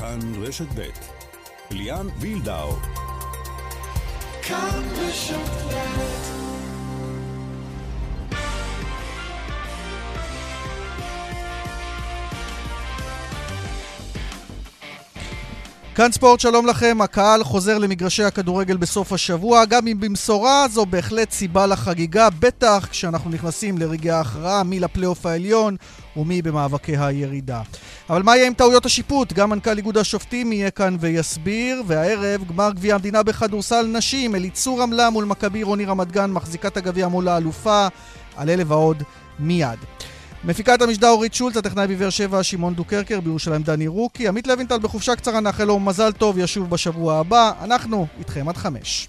כאן רשת בית. ליאן וילדאו. כאן רשת בית. כאן ספורט, שלום לכם. הקהל חוזר למגרשי הכדורגל בסוף השבוע, גם אם במשורה זו בהחלט סיבה לחגיגה, בטח כשאנחנו נכנסים לרגעי ההכרעה, מי לפלייאוף העליון ומי במאבקי הירידה. אבל מה יהיה עם טעויות השיפוט? גם מנכ"ל איגוד השופטים יהיה כאן ויסביר, והערב גמר גביע המדינה בכדורסל נשים, אליצור עמלה מול מכבי עירוני רמת גן, מחזיקת הגביע מול האלופה, על אלה ועוד מיד. מפיקת המשדר אורית שולץ, הטכנאי בבאר שבע שמעון דוקרקר, בירושלים דני רוקי, עמית לוינטל בחופשה קצרה, נאחל לו מזל טוב, ישוב בשבוע הבא, אנחנו איתכם עד 5.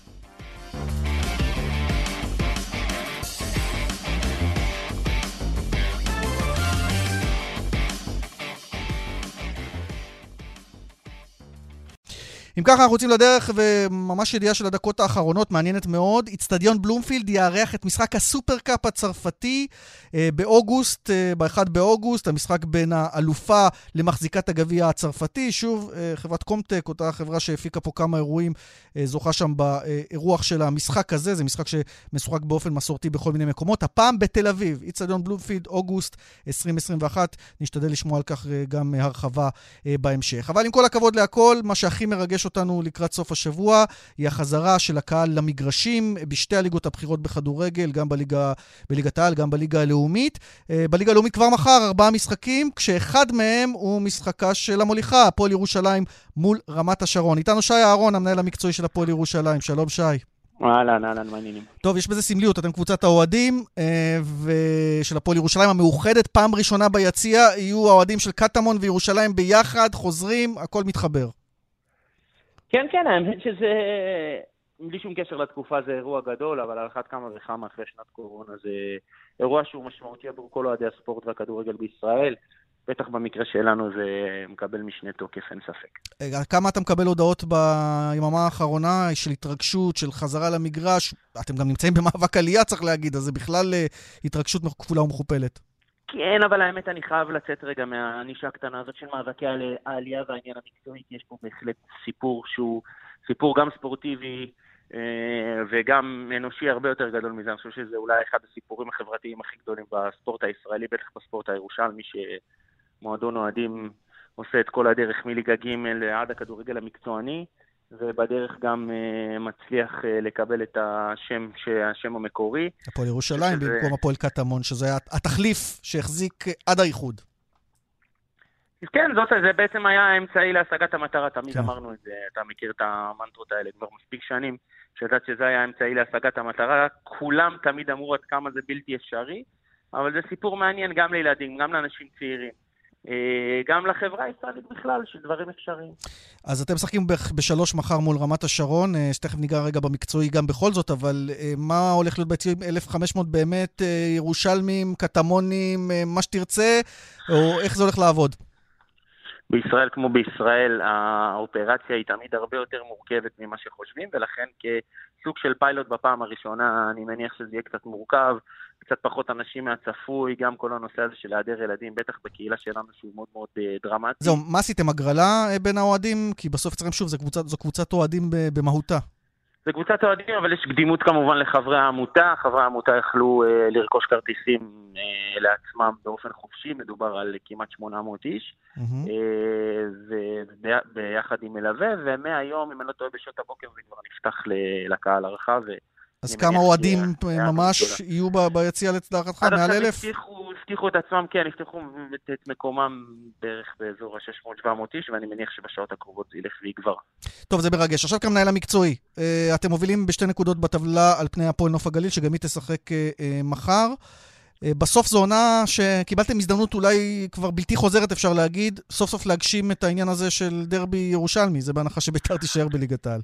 אם ככה אנחנו רוצים לדרך, וממש ידיעה של הדקות האחרונות, מעניינת מאוד, אצטדיון בלומפילד יארח את משחק הסופרקאפ הצרפתי באוגוסט, ב-1 באוגוסט, המשחק בין האלופה למחזיקת הגביע הצרפתי, שוב חברת קומטק, אותה חברה שהפיקה פה כמה אירועים, זוכה שם באירוח של המשחק הזה, זה משחק שמשוחק באופן מסורתי בכל מיני מקומות, הפעם בתל אביב, אצטדיון בלומפילד, אוגוסט 2021, נשתדל לשמוע על כך גם הרחבה בהמשך. אבל עם כל הכבוד להכל, מה שהכי מרגש אותנו לקראת סוף השבוע, היא החזרה של הקהל למגרשים, בשתי הליגות הבחירות בכדורגל, גם בליגת העל, גם בליגה הלאומית. בליגה הלאומית כבר מחר 4 משחקים, כשאחד מהם הוא משחקה של המוליכה, הפועל ירושלים מול רמת השרון. איתנו שי אהרון, המנהל המקצועי של הפועל ירושלים. שלום שי. אהלן, אהלן, מעניינים. טוב, יש בזה סמליות, אתם קבוצת האוהדים של הפועל ירושלים המאוחדת, פעם ראשונה ביציע, יהיו האוהדים של קטמון וירושלים ביחד, חוזרים, הכל מתחבר. כן, האמת שזה, בלי שום קשר לתקופה, זה אירוע גדול, אבל על אחת כמה וכמה אחרי שנת קורונה, זה אירוע שהוא משמעותי עבור כל אוהדי הספורט והכדורגל בישראל, בטח במקרה שלנו זה מקבל משנה תוקף, אין ספק. כמה אתה מקבל הודעות ביממה האחרונה של התרגשות, של חזרה למגרש? אתם גם נמצאים במאבק עלייה, צריך להגיד, אז זה בכלל התרגשות כפולה ומכופלת. כן, אבל האמת אני חייב לצאת רגע מהנישה הקטנה הזאת של מאבקי העלייה והעניין המקצועי, כי יש פה בהחלט סיפור שהוא סיפור גם ספורטיבי וגם אנושי הרבה יותר גדול מזה. אני חושב שזה אולי אחד הסיפורים החברתיים הכי גדולים בספורט הישראלי, בטח בספורט הירושלמי, שמועדון אוהדים עושה את כל הדרך מליגה ג' עד הכדורגל המקצועני, ובדרך גם מצליח לקבל את השם המקורי. הפועל ירושלים במקום הפועל קטמון, שזה היה התחליף שהחזיק עד האיחוד. כן, זה בעצם היה אמצעי להשגת המטרה, תמיד אמרנו את זה, אתה מכיר את המנטרות האלה כבר מספיק שנים, שדעת שזה היה אמצעי להשגת המטרה, כולם תמיד אמרו עד כמה זה בלתי אפשרי, אבל זה סיפור מעניין גם לילדים, גם לאנשים צעירים. גם לחברה הישראלית בכלל, שדברים אפשריים. אז אתם משחקים בשלוש מחר מול רמת השרון, שתכף ניגע רגע במקצועי גם בכל זאת, אבל מה הולך להיות ביציעים 1,500 באמת, ירושלמים, קטמונים, מה שתרצה, או איך זה הולך לעבוד? בישראל כמו בישראל, האופרציה היא תמיד הרבה יותר מורכבת ממה שחושבים, ולכן כסוג של פיילוט בפעם הראשונה, אני מניח שזה יהיה קצת מורכב, קצת פחות אנשים מהצפוי, גם כל הנושא הזה של להיעדר ילדים, בטח בקהילה שלנו שהוא מאוד מאוד דרמטי. זהו, מה עשיתם הגרלה בין האוהדים? כי בסוף צריכים שוב, זו קבוצת אוהדים במהותה. זה קבוצת אוהדים, אבל יש קדימות כמובן לחברי העמותה. חברי העמותה יכלו לרכוש כרטיסים לעצמם באופן חופשי, מדובר על כמעט 800 איש, ביחד עם מלווה, ומהיום, אם אני לא טועה בשעות הבוקר, זה כבר נפתח לקהל הרחב, אז כמה אוהדים ממש יהיו ביציע לדעתך? מעל 1,000? הבטיחו את עצמם, כן, הבטיחו את מקומם בערך באזור ה-600-700 איש, ואני מניח שבשעות הקרובות זה ילך ויגבר. טוב, זה מרגש. עכשיו כאן מנהל המקצועי. אתם מובילים בשתי נקודות בטבלה על פני הפועל נוף הגליל, שגם היא תשחק מחר. בסוף זו עונה שקיבלתם הזדמנות אולי כבר בלתי חוזרת, אפשר להגיד, סוף סוף להגשים את העניין הזה של דרבי ירושלמי. זה בהנחה שביתר תישאר בליגת העל.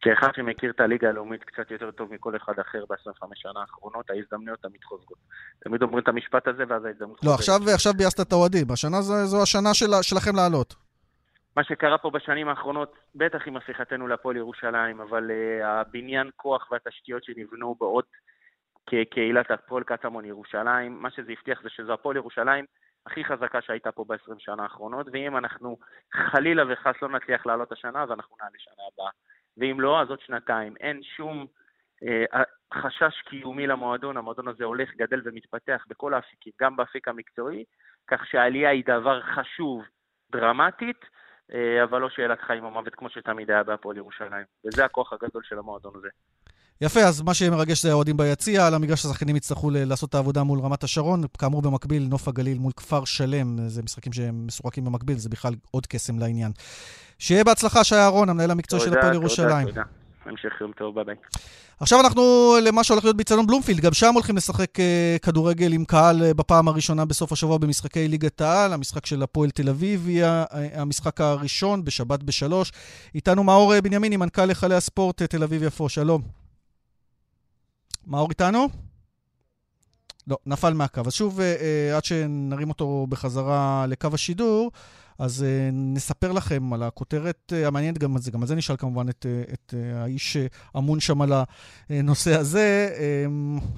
כאחד שמכיר את הליגה הלאומית קצת יותר טוב מכל אחד אחר ב-25 שנה האחרונות, ההזדמנויות תמיד חוזרות. תמיד אומרים את המשפט הזה, ואז ההזדמנות חוזרת. לא, עכשיו בייסת את האוהדים. השנה זו השנה שלכם לעלות. מה שקרה פה בשנים האחרונות, בטח עם הפיכתנו לפועל ירושלים, אבל הבניין כוח והתשתיות שנבנו בעוד כקהילת הפועל קטמון ירושלים, מה שזה הבטיח זה שזו הפועל ירושלים, הכי חזקה שהייתה פה ב-20 שנה האחרונות, ואם אנחנו חלילה וחס לא נצליח לעלות השנה, אז אנחנו נעלה שנה הבאה. ואם לא, אז עוד שנתיים. אין שום חשש קיומי למועדון, המועדון הזה הולך, גדל ומתפתח בכל האפיקים, גם באפיק המקצועי, כך שהעלייה היא דבר חשוב, דרמטית, אבל לא שאלת חיים או מוות, כמו שתמיד היה בהפועל ירושלים. וזה הכוח הגדול של המועדון הזה. יפה, אז מה שמרגש זה האוהדים ביציע, על המגרש השחקנים יצטרכו לעשות את העבודה מול רמת השרון, כאמור במקביל נוף הגליל מול כפר שלם, זה משחקים שהם משוחקים במקביל, זה בכלל עוד קסם לעניין. שיהיה בהצלחה שי אהרון, המנהל המקצועי של הפועל ירושלים. תודה. המשך יום טוב, ביי. עכשיו אנחנו למה שהולך להיות באיצטדיון בלומפילד, גם שם הולכים לשחק כדורגל עם קהל בפעם הראשונה בסוף השבוע במשחקי ליגת העל, המשחק של הפועל תל אביב יהיה המשחק הראשון בשבת ב-15:00, איתנו מאור בנימין, מנכ"ל היכלי הספורט תל אביב יפו, שלום. מאור איתנו? לא, נפל מהקו. אז שוב, עד שנרים אותו בחזרה לקו השידור, אז נספר לכם על הכותרת המעניינת, גם על זה נשאל כמובן את האיש אמון שם על הנושא הזה.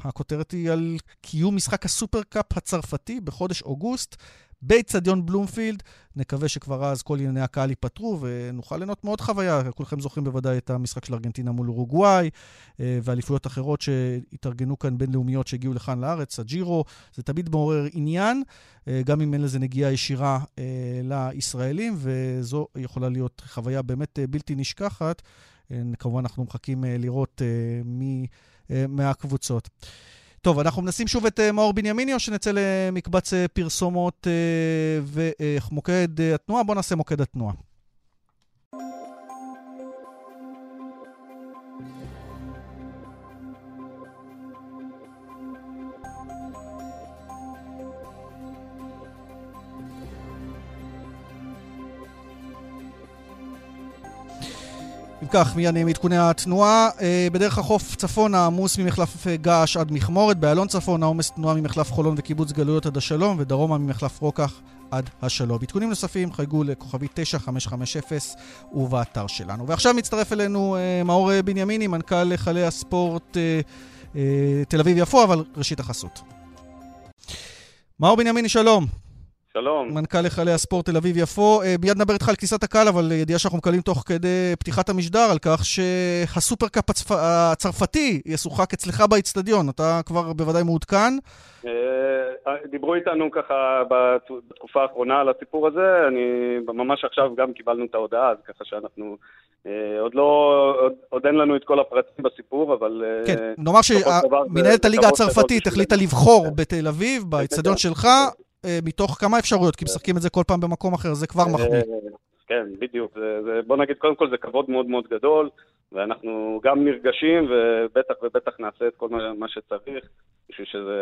הכותרת היא על קיום משחק הסופרקאפ הצרפתי בחודש אוגוסט, באיצטדיון בלומפילד. נקווה שכבר אז כל ענייני הקהל ייפתרו ונוכל ליהנות מאוד חוויה. כולכם זוכרים בוודאי את המשחק של ארגנטינה מול אורוגוואי, ואליפויות אחרות שהתארגנו כאן בינלאומיות שהגיעו לכאן לארץ, הג'ירו, זה תמיד מעורר עניין, גם אם אין לזה נגיעה ישירה לישראלים, וזו יכולה להיות חוויה באמת בלתי נשכחת. כמובן אנחנו מחכים לראות מהקבוצות. טוב, אנחנו מנסים שוב את מאור בנימיני, או שנצא למקבץ פרסומות ומוקד התנועה. בואו נעשה מוקד התנועה. כך, מיד מתכוני התנועה, בדרך החוף צפון העמוס ממחלף געש עד מחמורת, באלון צפון העומס תנועה ממחלף חולון וקיבוץ גלויות עד השלום, ודרומה ממחלף רוקח עד השלום. בתכונים נוספים חייגו לכוכבי 9550 ובאתר שלנו. ועכשיו מצטרף אלינו מאור בנימיני, מנכ"ל היכלי הספורט תל אביב יפו, אבל ראשית החסות. מאור בנימיני, שלום. שלום. מנכ"ל היכלי הספורט תל אביב יפו, ביד נדבר איתך על כניסת הקהל, אבל ידיעה שאנחנו מקלים תוך כדי פתיחת המשדר על כך שהסופרקאפ הצרפתי ישוחק אצלך באצטדיון, אתה כבר בוודאי מעודכן. דיברו איתנו ככה בתקופה האחרונה על הסיפור הזה, אני ממש עכשיו גם קיבלנו את ההודעה, אז ככה שאנחנו עוד אין לנו את כל הפרטים בסיפור, אבל כן, נאמר שמנהלת הליגה הצרפתית החליטה לבחור בתל אביב, באצטדיון שלך, מתוך כמה אפשרויות, כי משחקים את זה כל פעם במקום אחר, זה כבר מחמיא. כן, בדיוק. בוא נגיד, קודם כל זה כבוד מאוד מאוד גדול, ואנחנו גם נרגשים, ובטח ובטח נעשה את כל מה שצריך, בשביל שזה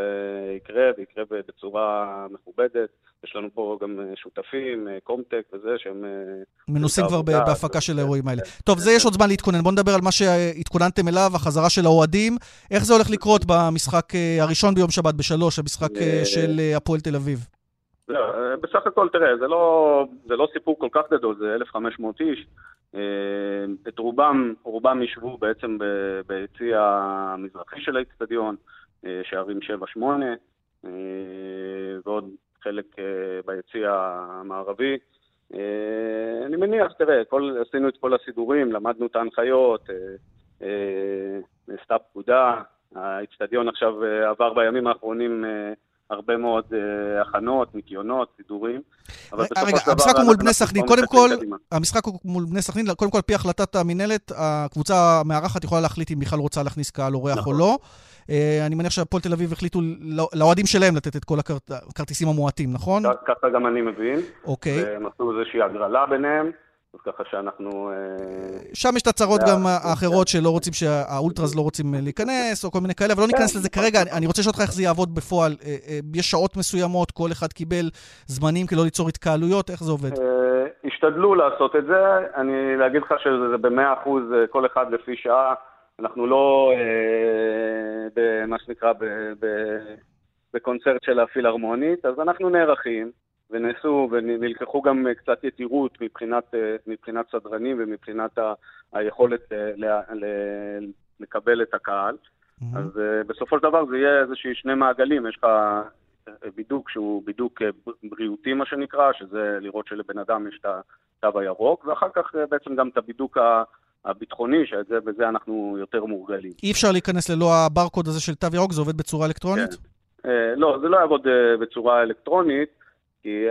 יקרה, ויקרה בצורה מכובדת. יש לנו פה גם שותפים, קומטק וזה, שהם מנוסים כבר בהפקה של האירועים האלה. טוב, זה יש עוד זמן להתכונן. בוא נדבר על מה שהתכוננתם אליו, החזרה של האוהדים. איך זה הולך לקרות במשחק הראשון ביום שבת ב-15:00, המשחק של הפועל תל אביב? בסך הכל, תראה, זה לא סיפור כל כך גדול, זה 1,500 איש. את רובם ישבו בעצם ביציע המזרחי של האצטדיון, שערים 7-8, ועוד חלק ביציע המערבי. אני מניח, תראה, עשינו את כל הסידורים, למדנו את ההנחיות, נעשתה פקודה, האצטדיון עכשיו עבר בימים האחרונים הרבה מאוד הכנות, ניקיונות, סידורים. רגע, המשחק מול בני סכנין, קודם כל, המשחק מול בני סכנין, קודם כל, פי החלטת המנהלת, הקבוצה המארחת יכולה להחליט אם בכלל רוצה להכניס קהל אורח או לא. אני מניח שהפועל תל אביב החליטו לאוהדים שלהם לתת את כל הכרטיסים המועטים, נכון? ככה גם אני מבין. אוקיי. הם עשו איזושהי הגרלה ביניהם, אז ככה שאנחנו שם יש את הצרות גם האחרות שלא רוצים, שהאולטראז לא רוצים להיכנס, או כל מיני כאלה, אבל לא ניכנס לזה כרגע. אני רוצה לשאול אותך איך זה יעבוד בפועל. יש שעות מסוימות, כל אחד קיבל זמנים כדי לא ליצור התקהלויות, איך זה עובד? השתדלו לעשות את זה, אני להגיד לך שזה ב-100% כל אחד לפי שעה, אנחנו לא במה שנקרא בקונצרט של הפילהרמונית, אז אנחנו נערכים, ונעשו ונלקחו גם קצת יתירות מבחינת סדרנים ומבחינת היכולת לקבל את הקהל. אז בסופו של דבר זה יהיה איזושהי שני מעגלים, יש לך בידוק שהוא בידוק בריאותי מה שנקרא, שזה לראות שלבן אדם יש את התו הירוק, ואחר כך בעצם גם את הבידוק הביטחוני, שבזה אנחנו יותר מורגלים. אי אפשר להיכנס ללא הברקוד הזה של תו ירוק, זה עובד בצורה אלקטרונית? כן. לא, זה לא יעבוד בצורה אלקטרונית, כי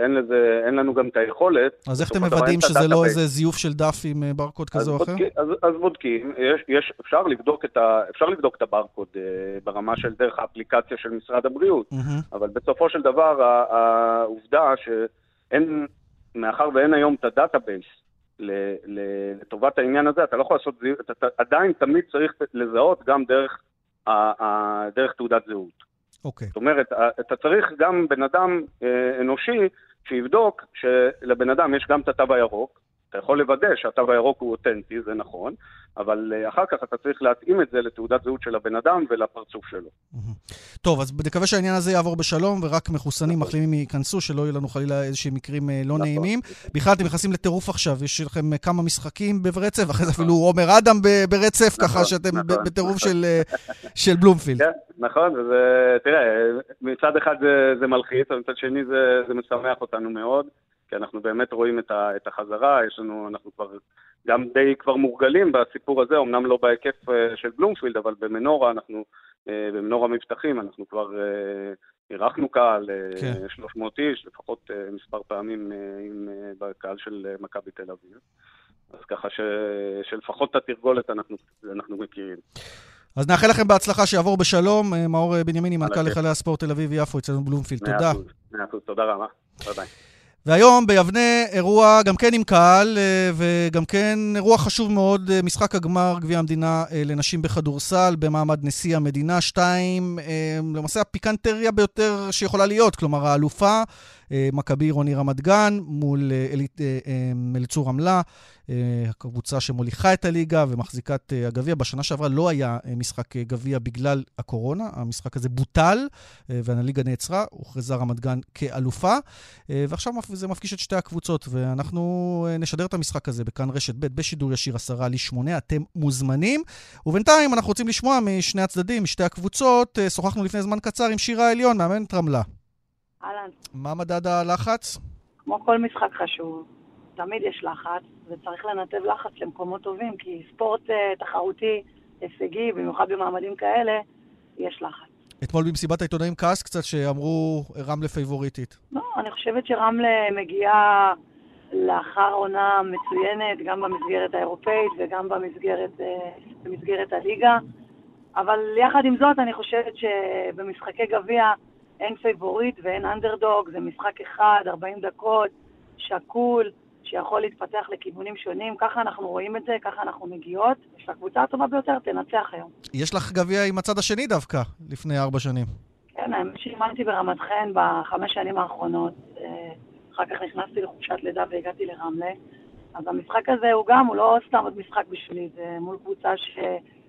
אין לנו גם את היכולת. אז איך אתם מוודאים שזה לא איזה זיוף של דף עם ברקוד כזה או אחר? אז בודקים, אפשר לבדוק את הברקוד ברמה של דרך האפליקציה של משרד הבריאות, אבל בסופו של דבר העובדה שאין, מאחר ואין היום את הדאטאבייס לטובת העניין הזה, אתה לא יכול לעשות זיוף, אתה עדיין תמיד צריך לזהות גם דרך תעודת זהות. Okay. זאת אומרת, אתה צריך גם בן אדם אנושי שיבדוק שלבן אדם יש גם את התו הירוק, אתה יכול לוודא שהתו הירוק הוא אותנטי, זה נכון, אבל אחר כך אתה צריך להתאים את זה לתעודת זהות של הבן אדם ולפרצוף שלו. טוב, אז נקווה שהעניין הזה יעבור בשלום, ורק מחוסנים, מחלימים ייכנסו, שלא יהיו לנו חלילה איזשהם מקרים לא נעימים. בכלל, אתם נכנסים לטירוף עכשיו, יש לכם כמה משחקים ברצף, אחרי זה אפילו עומר אדם ברצף, ככה שאתם בטירוף של בלומפילד. נכון, תראה, מצד אחד זה מלחיץ, ומצד שני זה משמח אותנו מאוד. כי אנחנו באמת רואים את החזרה, אנחנו כבר גם די כבר מורגלים בסיפור הזה, אמנם לא בהיקף של בלומפילד, אבל במנורה מבטחים, אנחנו כבר ערכנו קהל, 300 איש, לפחות מספר פעמים בקהל של מכבי תל אביב. אז ככה שלפחות התרגולת אנחנו מכירים. אז נאחל לכם בהצלחה, שיעבור בשלום. מאור בנימין, מנכ"ל חלי הספורט תל אביב יפו, אצלנו בלומפילד, תודה. תודה רבה, ביי. והיום ביבנה אירוע גם כן עם קהל, וגם כן אירוע חשוב מאוד, משחק הגמר גביע המדינה לנשים בכדורסל במעמד נשיא המדינה 2, למעשה הפיקנטריה ביותר שיכולה להיות, כלומר האלופה מכבי עירוני רמת גן מול אליצור רמלה, הקבוצה שמוליכה את הליגה ומחזיקת הגביע. בשנה שעברה לא היה משחק גביע בגלל הקורונה, המשחק הזה בוטל והליגה נעצרה, הוכרזה רמת גן כאלופה, ועכשיו זה מפגיש את שתי הקבוצות, ואנחנו נשדר את המשחק הזה בכאן רשת ב' בשידור ישיר 7:50, אתם מוזמנים. ובינתיים אנחנו רוצים לשמוע משני הצדדים, משתי הקבוצות. שוחחנו לפני זמן קצר עם שירה עליון, מאמנת רמלה. אהלן. מה מדד הלחץ? כמו כל משחק חשוב, תמיד יש לחץ, וצריך לנתב לחץ למקומות טובים, כי ספורט תחרותי, הישגי, במיוחד במעמדים כאלה, יש לחץ. אתמול במסיבת העיתונאים כעס קצת שאמרו רמלה פייבוריטית. לא, אני חושבת שרמלה מגיעה לאחר עונה מצוינת, גם במסגרת האירופאית וגם במסגרת הליגה, אבל יחד עם זאת אני חושבת שבמשחקי גביע אין פייבוריט ואין אנדרדוג, זה משחק אחד, 40 דקות, שקול, שיכול להתפתח לכיוונים שונים, ככה אנחנו רואים את זה, ככה אנחנו מגיעות, שהקבוצה הטובה ביותר תנצח היום. יש לך גביע עם הצד השני דווקא, לפני 4 שנים. כן, האמת שאימנתי ברמת חן ב5 שנים האחרונות, אחר כך נכנסתי לחופשת לידה והגעתי לרמלה, אז המשחק הזה הוא גם, הוא לא סתם עוד משחק בשבילי, זה מול קבוצה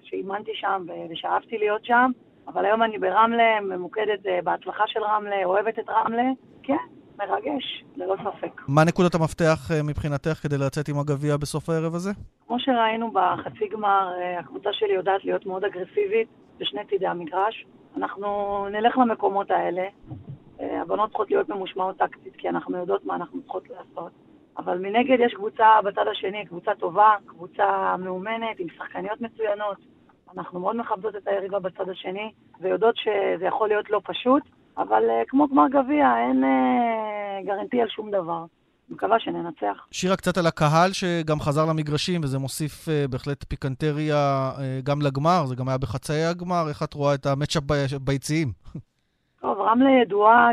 שאימנתי שם ושאהבתי להיות שם, אבל היום אני ברמלה, ממוקדת בהצלחה של רמלה, אוהבת את רמלה, כן. מרגש, ללא ספק. מה נקודת המפתח מבחינתך כדי לצאת עם הגביע בסוף הערב הזה? כמו שראינו בחצי גמר, הקבוצה שלי יודעת להיות מאוד אגרסיבית בשני צידי המגרש. אנחנו נלך למקומות האלה. הבנות צריכות להיות ממושמעות טקטית, כי אנחנו יודעות מה אנחנו צריכות לעשות. אבל מנגד יש קבוצה בצד השני, קבוצה טובה, קבוצה מאומנת, עם שחקניות מצוינות. אנחנו מאוד מכבדות את היריבה בצד השני, ויודעות שזה יכול להיות לא פשוט. אבל כמו גמר גביע, אין גרנטי על שום דבר. מקווה שננצח. שירה, קצת על הקהל שגם חזר למגרשים, וזה מוסיף בהחלט פיקנטריה גם לגמר, זה גם היה בחצאי הגמר, איך את רואה את המצ'אפ ביציעים? טוב, רמלה ידועה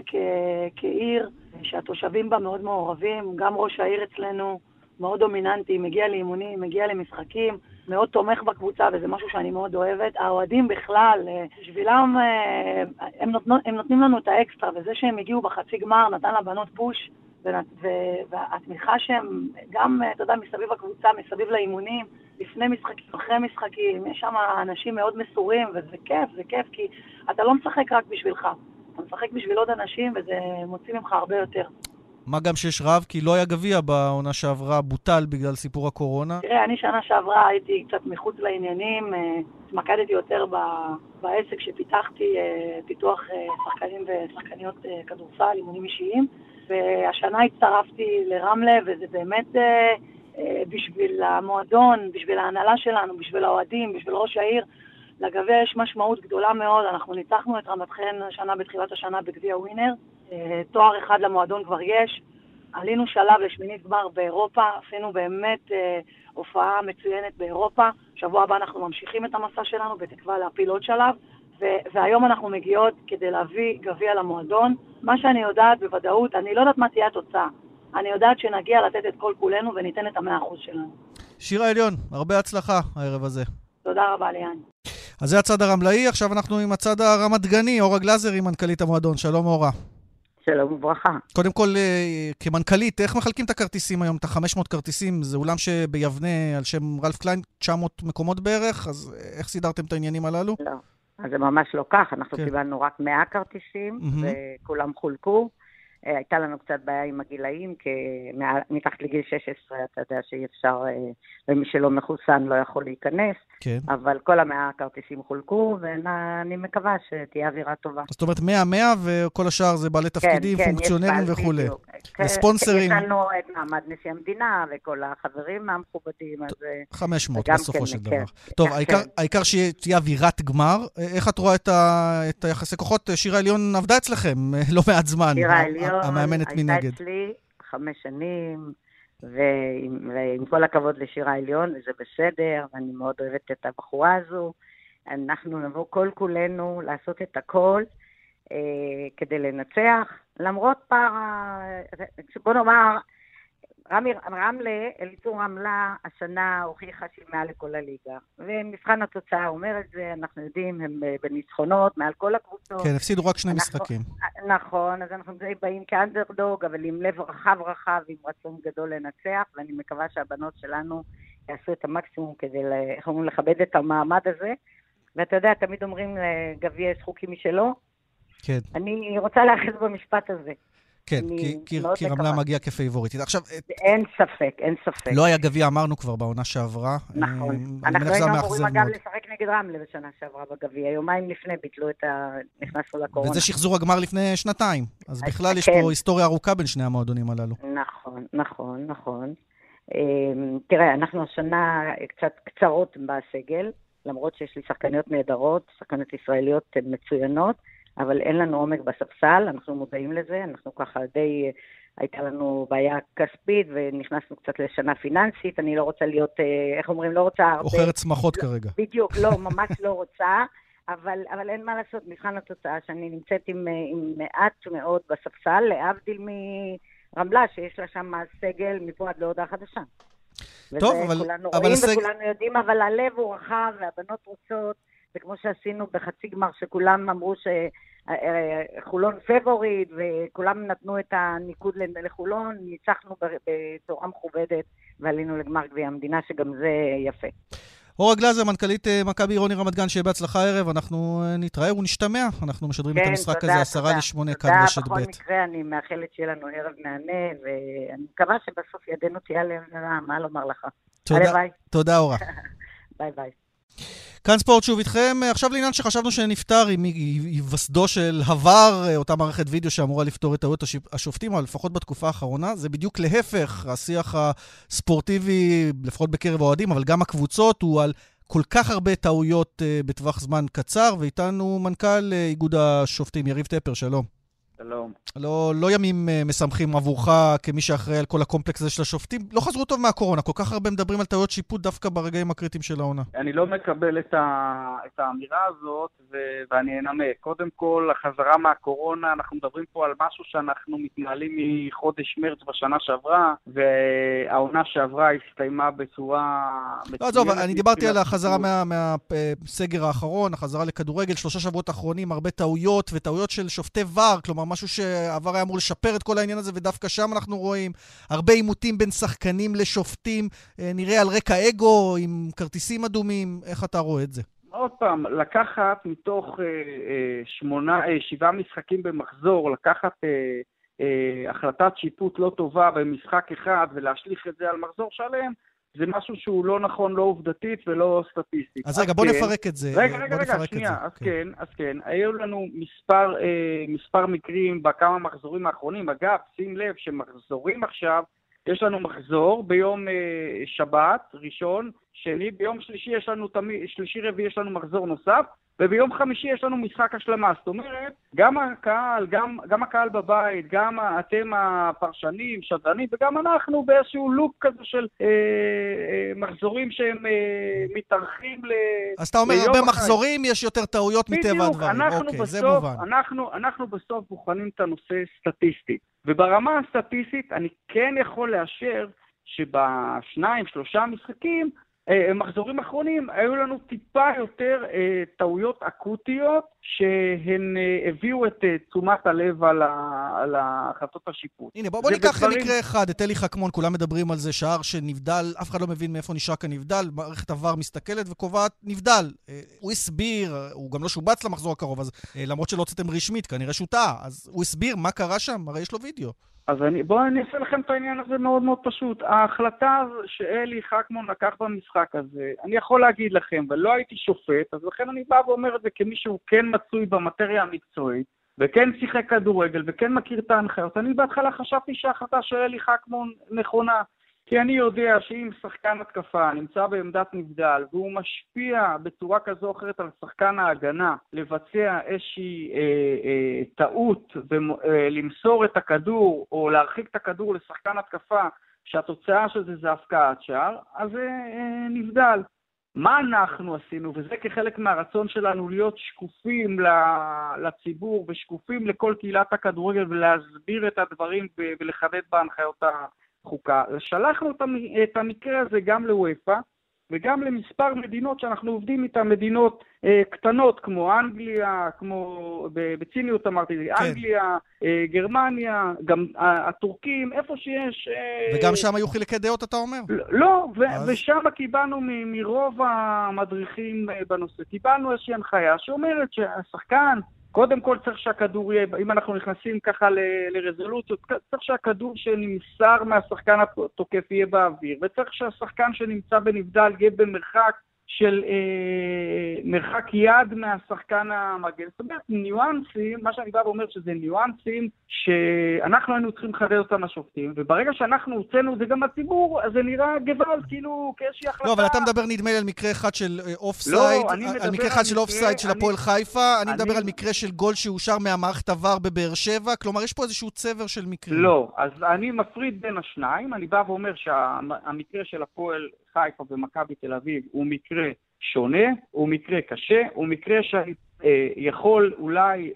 כעיר שהתושבים בה מאוד מעורבים, גם ראש העיר אצלנו מאוד דומיננטי, מגיע לאימונים, מגיע למשחקים, מאוד תומך בקבוצה, וזה משהו שאני מאוד אוהבת. האוהדים בכלל, בשבילם, הם נותנים לנו את האקסטרה, וזה שהם הגיעו בחצי גמר, נתן לבנות פוש, והתמיכה שהם גם, אתה יודע, מסביב הקבוצה, מסביב לאימונים, לפני משחקים, אחרי משחקים, יש שם אנשים מאוד מסורים, וזה כיף, זה כיף, כי אתה לא משחק רק בשבילך, אתה משחק בשביל עוד אנשים, וזה מוציא ממך הרבה יותר. מה גם שיש רב, כי לא היה גביע בעונה שעברה, בוטל בגלל סיפור הקורונה. תראה, אני שנה שעברה הייתי קצת מחוץ לעניינים, התמקדתי יותר בעסק שפיתחתי, פיתוח שחקנים ושחקניות כדורסל, אימונים אישיים, והשנה הצטרפתי לרמלה, וזה באמת בשביל המועדון, בשביל ההנהלה שלנו, בשביל האוהדים, בשביל ראש העיר, לגביע יש משמעות גדולה מאוד, אנחנו ניצחנו את רמת חן השנה בתחילת השנה בגביע ווינר, תואר אחד למועדון כבר יש, עלינו שלב לשמינית גמר באירופה, עשינו באמת הופעה מצוינת באירופה, שבוע הבא אנחנו ממשיכים את המסע שלנו בתקווה להפיל עוד שלב, והיום אנחנו מגיעות כדי להביא גביע למועדון, מה שאני יודעת בוודאות, אני לא יודעת מה תהיה התוצאה, אני יודעת שנגיע לתת את כל כולנו וניתן את 100% שלנו. שירה עליון, הרבה הצלחה הערב הזה. תודה רבה ליאן. אז זה הצד הרמלאי, עכשיו אנחנו עם הצד הרמתגני, אורה גלזר היא מנכ"לית המועדון, שלום אורה. שלום וברכה. קודם כל, כמנכ"לית, איך מחלקים את הכרטיסים היום, את ה-500 כרטיסים? זה אולם שביבנה על שם רלף קליין, 900 מקומות בערך, אז איך סידרתם את העניינים הללו? לא, אז זה ממש לא כך, אנחנו קיבלנו רק 100 כרטיסים, וכולם חולקו. הייתה לנו קצת בעיה עם הגילאים, כי מתחת לגיל 16, אתה יודע שאי אפשר, ומי שלא מחוסן לא יכול להיכנס, כן. אבל כל 100 הכרטיסים חולקו, ואני מקווה שתהיה אווירה טובה. זאת אומרת 100, וכל השאר זה בעלי תפקידים, כן, פונקציונרים וכו'. וספונסרים. יש לנו את מעמד נשיא המדינה, וכל החברים המכובדים, אז 500 בסופו כן, של דבר. כן, טוב, כן. העיקר שתהיה אווירת גמר, איך את רואה את היחסי כוחות? שירה עליון עבדה אצלכם, לא מעט זמן. שירה עליון. המאמנת מנגד. הייתה אצלי 5 שנים, ועם כל הכבוד לשירה עליון, וזה בסדר, ואני מאוד אוהבת את הבחורה הזו. אנחנו נבוא כל כולנו לעשות את הכל כדי לנצח. למרות פער, בוא נאמר, רמלה, אליצור רמלה, השנה הוכיחה שהיא מעל לכל הליגה. ומבחן התוצאה אומר את זה, אנחנו יודעים, הם בניצחונות, מעל כל הקבוצות. כן, הפסידו רק 2 משחקים. נכון, אז אנחנו באים כאנדרדוג, אבל עם לב רחב, עם רצון גדול לנצח, ואני מקווה שהבנות שלנו יעשו את המקסימום כדי לכבד את המעמד הזה. ואתה יודע, תמיד אומרים, גביע יש חוקים משלו. כן. אני רוצה להחזיק במשפט הזה. כן, כי רמלה מגיעה כפייבוריטית. אין ספק, אין ספק. לא היה גביע, אמרנו כבר, בעונה שעברה. נכון. אנחנו היינו אמורים אגב לשחק נגד רמלה בשנה שעברה בגביע. יומיים לפני ביטלו את נכנסו לקורונה. וזה שחזור הגמר לפני 2 שנים. אז בכלל יש פה היסטוריה ארוכה בין שני המועדונים הללו. נכון, נכון, נכון. תראה, אנחנו השנה קצת קצרות בסגל, למרות שיש לי שחקניות נהדרות, שחקניות ישראליות מצוינות, אבל אין לנו עומק בספסל, אנחנו מודעים לזה, אנחנו ככה די, הייתה לנו בעיה כספית, ונכנסנו קצת לשנה פיננסית, אני לא רוצה להיות, איך אומרים, לא רוצה הרבה. אוכרת שמחות כרגע. בדיוק, לא, ממש לא רוצה, אבל אין מה לעשות, מבחן התוצאה, שאני נמצאת עם מעט מאוד בספסל, להבדיל מרמלה, שיש לה שם סגל מפה עד להודעה חדשה. טוב, אבל... כולנו רואים וכולנו יודעים, אבל הלב הוא רחב, והבנות רוצות, וכמו שעשינו בחצי גמר שכולם אמרו שחולון פבוריט, וכולם נתנו את הניקוד לחולון, ניצחנו בצורה מכובדת, ועלינו לגמר גביע המדינה, שגם זה יפה. אורה גלזר, מנכ"לית מכבי עירוני רמת גן, שיהיה בהצלחה הערב, אנחנו נתראה ונשתמע, אנחנו משדרים את המשחק הזה 7:50 כאן רשת ב'. בכל מקרה, אני מאחלת שיהיה לנו ערב מענה, ואני מקווה שבסוף ידנו תהיה עליהם, מה לומר לך? תודה אורה. ביי ביי. כאן ספורט שוב איתכם, עכשיו לעניין שחשבנו שנפטר עם היווסדו של הוואר, אותה מערכת וידאו שאמורה לפתור את טעויות השופטים, אבל לפחות בתקופה האחרונה, זה בדיוק להפך, השיח הספורטיבי, לפחות בקרב האוהדים, אבל גם הקבוצות, הוא על כל כך הרבה טעויות בטווח זמן קצר, ואיתנו מנכ"ל איגוד השופטים, יריב טפר, שלום. שלום. לא ימים משמחים עבורך כמי שאחראי על כל הקומפלקס הזה של השופטים. לא חזרו טוב מהקורונה, כל כך הרבה מדברים על טעויות שיפוט דווקא ברגעים הקריטיים של העונה. אני לא מקבל את האמירה הזאת, ואני אנמק. קודם כל, החזרה מהקורונה, אנחנו מדברים פה על משהו שאנחנו מתנהלים מחודש מרץ בשנה שעברה, והעונה שעברה הסתיימה בצורה... לא, עזוב, אני דיברתי על החזרה מהסגר האחרון, החזרה לכדורגל, 3 שבועות האחרונים, הרבה טעויות וטעויות של שופטי ור, כלומר, משהו שעבר היה אמור לשפר את כל העניין הזה, ודווקא שם אנחנו רואים הרבה עימותים בין שחקנים לשופטים, נראה על רקע אגו, עם כרטיסים אדומים, איך אתה רואה את זה? עוד פעם, לקחת מתוך 7 משחקים במחזור, לקחת החלטת שיפוט לא טובה במשחק אחד ולהשליך את זה על מחזור שלם, זה משהו שהוא לא נכון, לא עובדתית ולא סטטיסטית. אז רגע, בוא נפרק את זה. רגע, שנייה. אז כן. היו לנו מספר מקרים בכמה מחזורים האחרונים. אגב, שים לב שמחזורים עכשיו, יש לנו מחזור ביום שבת, ראשון, שני, ביום שלישי יש לנו שלישי רביעי יש לנו מחזור נוסף, וביום חמישי יש לנו משחק השלמה. זאת אומרת, גם הקהל בבית, גם אתם הפרשנים, שדרנים, וגם אנחנו באיזשהו לופ כזה של מחזורים שהם מתארחים ליום אחד. אז אתה אומר, הרבה מחזורים יש יותר טעויות מטבע הדברים. אוקיי, זה מובן. אנחנו בסוף בוחנים את הנושא סטטיסטי. וברמה הסטטיסטית אני כן יכול לאשר שבשניים, שלושה משחקים, מחזורים אחרונים, היו לנו טיפה יותר טעויות אקוטיות שהן הביאו את תשומת הלב על החלטות השיפוט. הנה, בוא ניקח מקרה אחד, את אלי חכמון, כולם מדברים על זה, שער שנבדל, אף אחד לא מבין מאיפה נשאר כנבדל, מערכת עבר מסתכלת וקובעת נבדל. הוא הסביר, הוא גם לא שובץ למחזור הקרוב, אז למרות שלא הוצאתם רשמית, כנראה שהוא טעה, אז הוא הסביר מה קרה שם, הרי יש לו וידאו. אז אני אעשה לכם את העניין הזה מאוד מאוד פשוט. ההחלטה שאלי חכמון לקח במשחק הזה, אני יכול להגיד לכם, ולא הייתי שופט, אז לכן אני בא ואומר את זה כמישהו כן מצוי במטריה המקצועית, וכן שיחק כדורגל, וכן מכיר את ההנחיות. אני בהתחלה חשבתי שההחלטה שאלי חכמון נכונה, כי אני יודע שאם שחקן התקפה נמצא בעמדת נבדל, והוא משפיע בצורה כזו או אחרת על שחקן ההגנה, לבצע איזושהי טעות, למסור את הכדור, או להרחיק את הכדור לשחקן התקפה, שהתוצאה של זה הפקעת שער, אז זה נבדל. מה אנחנו עשינו, וזה כחלק מהרצון שלנו להיות שקופים לציבור, ושקופים לכל קהילת הכדורגל, ולהסביר את הדברים ולחדד בהנחיות חוקה. שלחנו את המקרה הזה גם לוויפה וגם למספר מדינות שאנחנו עובדים איתן, מדינות קטנות כמו אנגליה, כמו בציניות אמרתי, כן. אנגליה, גרמניה, גם הטורקים, איפה שיש... וגם שם היו חילקי דעות אתה אומר? לא, אז... ושם קיבלנו מרוב המדריכים בנושא, קיבלנו איזושהי הנחיה שאומרת שהשחקן, קודם כל צריך שהכדור יהיה, אם אנחנו נכנסים ככה לרזולוציות, צריך שהכדור שנמסר מהשחקן התוקף יהיה באוויר, וצריך שהשחקן שנמצא בנבדל יהיה במרחק של מרחק יד מהשחקן המגן. זאת אומרת, ניואנסים, מה שאני בא ואומר שזה ניואנסים שאנחנו היינו צריכים לחדד אותם השופטים, וברגע שאנחנו הוצאנו זה גם הציבור, אז זה נראה גבל, כאילו כאיזושהי החלטה. לא, אבל אתה מדבר נדמה לי על מקרה אחד של אופסייד, על מקרה אחד של אופסייד של הפועל חיפה, אני מדבר על מקרה של גול שאושר מהמערכת עבר בבאר שבע, כלומר יש פה איזשהו צבר של מקרים. לא, אז אני מפריד בין השניים, אני בא ואומר שהמקרה של הפועל חיפה ומכבי תל אביב הוא מקרה שונה, הוא מקרה קשה, הוא מקרה שיכול אולי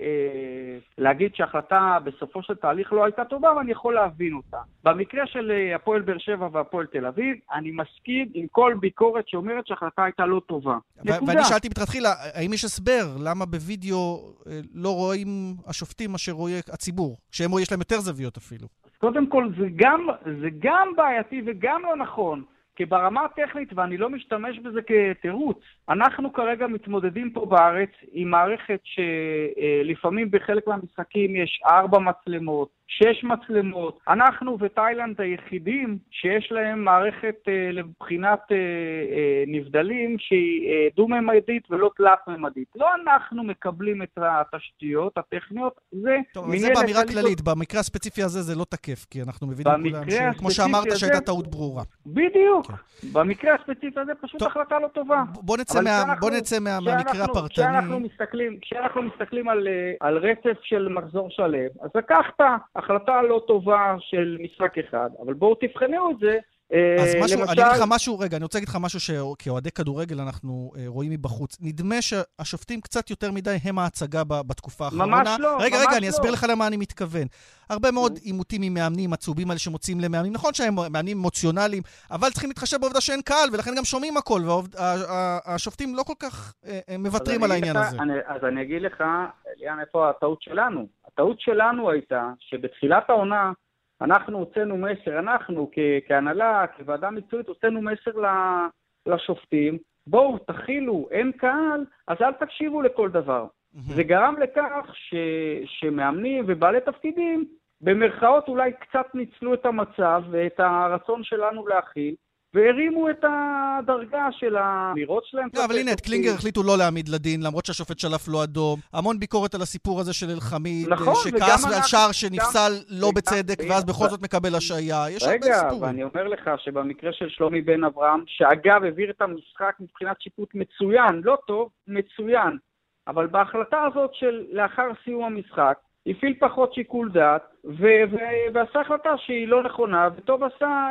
להגיד שההחלטה בסופו של תהליך לא הייתה טובה, אבל אני יכול להבין אותה. במקרה של הפועל באר שבע והפועל תל אביב, אני מסכים עם כל ביקורת שאומרת שההחלטה הייתה לא טובה. ואני שאלתי בתחילה, האם יש הסבר למה בווידאו לא רואים השופטים מה שרואה הציבור? שהם רואים, יש להם יותר זוויות אפילו. קודם כל, זה גם בעייתי וגם לא נכון. כי ברמה הטכנית, ואני לא משתמש בזה כתירוץ, אנחנו כרגע מתמודדים פה בארץ עם מערכת שלפעמים בחלק מהמשחקים יש 4 מצלמות, 6 מצלמות. אנחנו וטיילנד היחידים שיש להם מערכת לבחינת נבדלים שהיא דו-ממדית ולא תלת-ממדית. לא אנחנו מקבלים את התשתיות הטכניות. זה באמירה כללית, במקרה הספציפי הזה זה לא תקף, כי אנחנו מבינים כולם שכמו שאמרת שהייתה טעות ברורה. בדיוק. במקרה הספציפי הזה פשוט החלטה לא טובה. בוא נצא מהמקרה הפרטני. כשאנחנו מסתכלים על רצף של מחזור שלם, אז לקחת החלטה לא טובה של משחק אחד, אבל בואו תבחנו את זה. אז משהו, למשל... אני רוצה להגיד לך משהו שכאוהדי כדורגל אנחנו רואים מבחוץ. נדמה שהשופטים קצת יותר מדי הם ההצגה בתקופה האחרונה. ממש לא. אני אסביר לך למה אני מתכוון. הרבה מאוד עימותים עם מאמנים, הצהובים האלה שמוצאים למאמנים. נכון שהם מאמנים אמוציונליים, אבל צריכים להתחשב בעובדה שאין קהל, ולכן גם שומעים הכל, והשופטים לא כל כך מוותרים על העניין הזה. אז אני אגיד לך, ליאן, איפה הטעות שלנו? הטעות שלנו הייתה שבתחילת העונה, אנחנו הוצאנו מסר, אנחנו כהנהלה, כוועדה מקצועית, הוצאנו מסר לשופטים, בואו תחילו, אין קהל, אז אל תקשיבו לכל דבר. זה גרם לכך שמאמנים ובעלי תפקידים במרכאות אולי קצת ניצלו את המצב ואת הרצון שלנו להכיל, והרימו את הדרגה של האמירות שלהם. אבל הנה, את קלינגר החליטו לא להעמיד לדין, למרות שהשופט שלף לו אדום. המון ביקורת על הסיפור הזה של אלחמיד, שכעס על שער שנפסל לא בצדק, ואז בכל זאת מקבל השעיה. יש הרבה סיפורים. רגע, אני אומר לך שבמקרה של שלומי בן אברהם, שאגב העביר את המשחק מבחינת שיפוט מצוין, לא טוב, מצוין. אבל בהחלטה הזאת של לאחר סיום המשחק, הפעיל פחות שיקול דעת, ועשה החלטה שהיא לא נכונה, וטוב עשה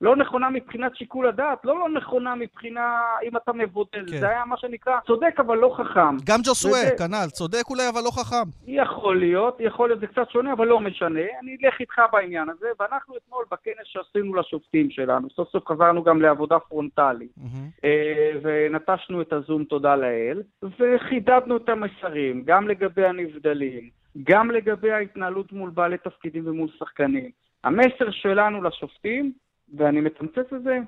לא נכונה מבחינת שיקול הדעת, לא נכונה מבחינה אם אתה מבודל, כן. זה היה מה שנקרא צודק אבל לא חכם. גם ג'וסווה, וזה... כנל, צודק אולי אבל לא חכם. יכול להיות, זה קצת שונה אבל לא משנה, אני אלך איתך בעניין הזה, ואנחנו אתמול בכנס שעשינו לשופטים שלנו, סוף סוף חזרנו גם לעבודה פרונטלית, ונטשנו את הזום תודה לאל, וחידדנו את המסרים, גם לגבי הנבדלים, גם לגבי ההתנהלות מול בעלי תפקידים ומול שחקנים. המסר שלנו לשופטים, ואני מתמצץ את זה,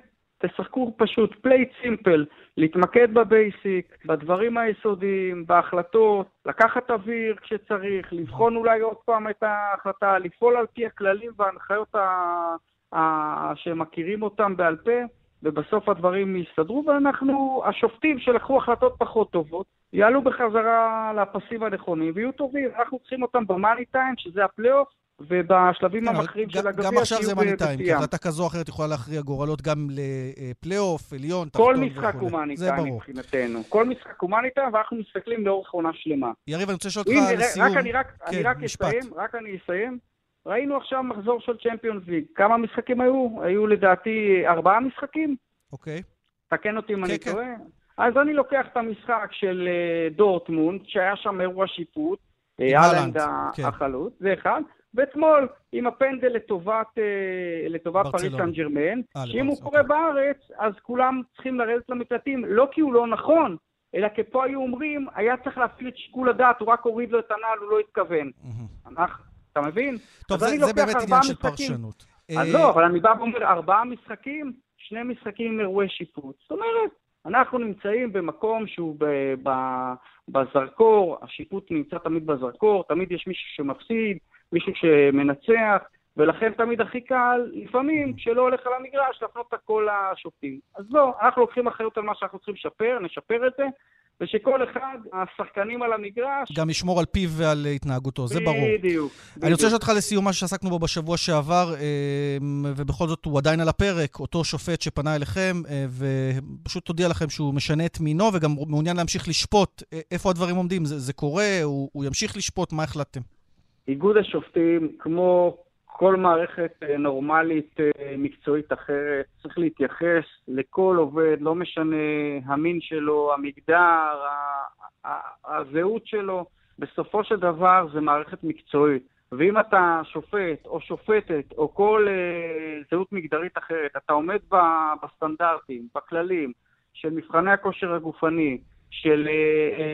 תשחקו פשוט, play simple, להתמקד בבייסיק, בדברים היסודיים, בהחלטות, לקחת אוויר כשצריך, לבחון אולי עוד פעם את ההחלטה, לפעול על פי הכללים וההנחיות שמכירים אותם בעל פה, ובסוף הדברים יסתדרו, ואנחנו, השופטים שלקחו החלטות פחות טובות, יעלו בחזרה לפסים הנכונים, ויהיו טובים, אנחנו צריכים אותם במאני טיים, שזה הפלייאוף, ובשלבים המכריעים של הגביע. גם עכשיו זה מאני טיים, כי החלטה כזו או אחרת יכולה להכריע גורלות גם לפלייאוף, עליון, תחתון וכו'. כל משחק הוא מאני טיים מבחינתנו. כל משחק הוא מאני טיים, ואנחנו מסתכלים לאורך עונה שלמה. יריב, אני רוצה לשאול אותך על סיום. רק אני אסיים. ראינו עכשיו מחזור של צ'מפיונס ליג. כמה משחקים היו? היו לדעתי 4 משחקים. אוקיי. תקן אותי אם אני טועה. אז אני לוקח את המשחק של דורטמונד, שהיה שם אירוע שיפוט, הלנד החלוץ, זה אחד. ואתמול, עם הפנדל לטובת פריס סן ז'רמן, שאם הוא קורה בארץ, אז כולם צריכים לרדת למקלטים, לא כי הוא לא נכון, אלא כפה היו אומרים, היה צריך להפעיל את שיקול הדעת, הוא רק הוריד לו את הנעל, הוא לא התכוון. אתה מבין? טוב, זה באמת עניין של פרשנות. אז לא, אבל אני בא ואומר, 4 משחקים, 2 משחקים עם אירועי שיפוט. זאת אומרת, אנחנו נמצאים במקום שהוא בזרקור, השיפוט נמצא תמיד בזרקור, תמיד יש מישהו שמפסיד, מישהו שמנצח, ולכן תמיד הכי קל, לפעמים, כשלא הולך על המגרש, להפנות את הכל לשופטים. אז לא, אנחנו לוקחים אחריות על מה שאנחנו צריכים לשפר, נשפר את זה, ושכל אחד, השחקנים על המגרש... גם ישמור על פיו ועל התנהגותו, זה ברור. בדיוק. אני רוצה לשאול אותך לסיום מה שעסקנו בו בשבוע שעבר, ובכל זאת הוא עדיין על הפרק, אותו שופט שפנה אליכם, ופשוט תודיע לכם שהוא משנה את מינו, וגם מעוניין להמשיך לשפוט. איפה הדברים עומדים? זה קורה? הוא ימשיך לשפוט? מה החלטתם? איגוד השופטים, כמו כל מערכת נורמלית, מקצועית אחרת, צריך להתייחס לכל עובד, לא משנה המין שלו, המגדר, הזהות שלו. בסופו של דבר זה מערכת מקצועית. ואם אתה שופט או שופטת או כל זהות מגדרית אחרת, אתה עומד בסטנדרטים, בכללים של מבחני הכושר הגופני, של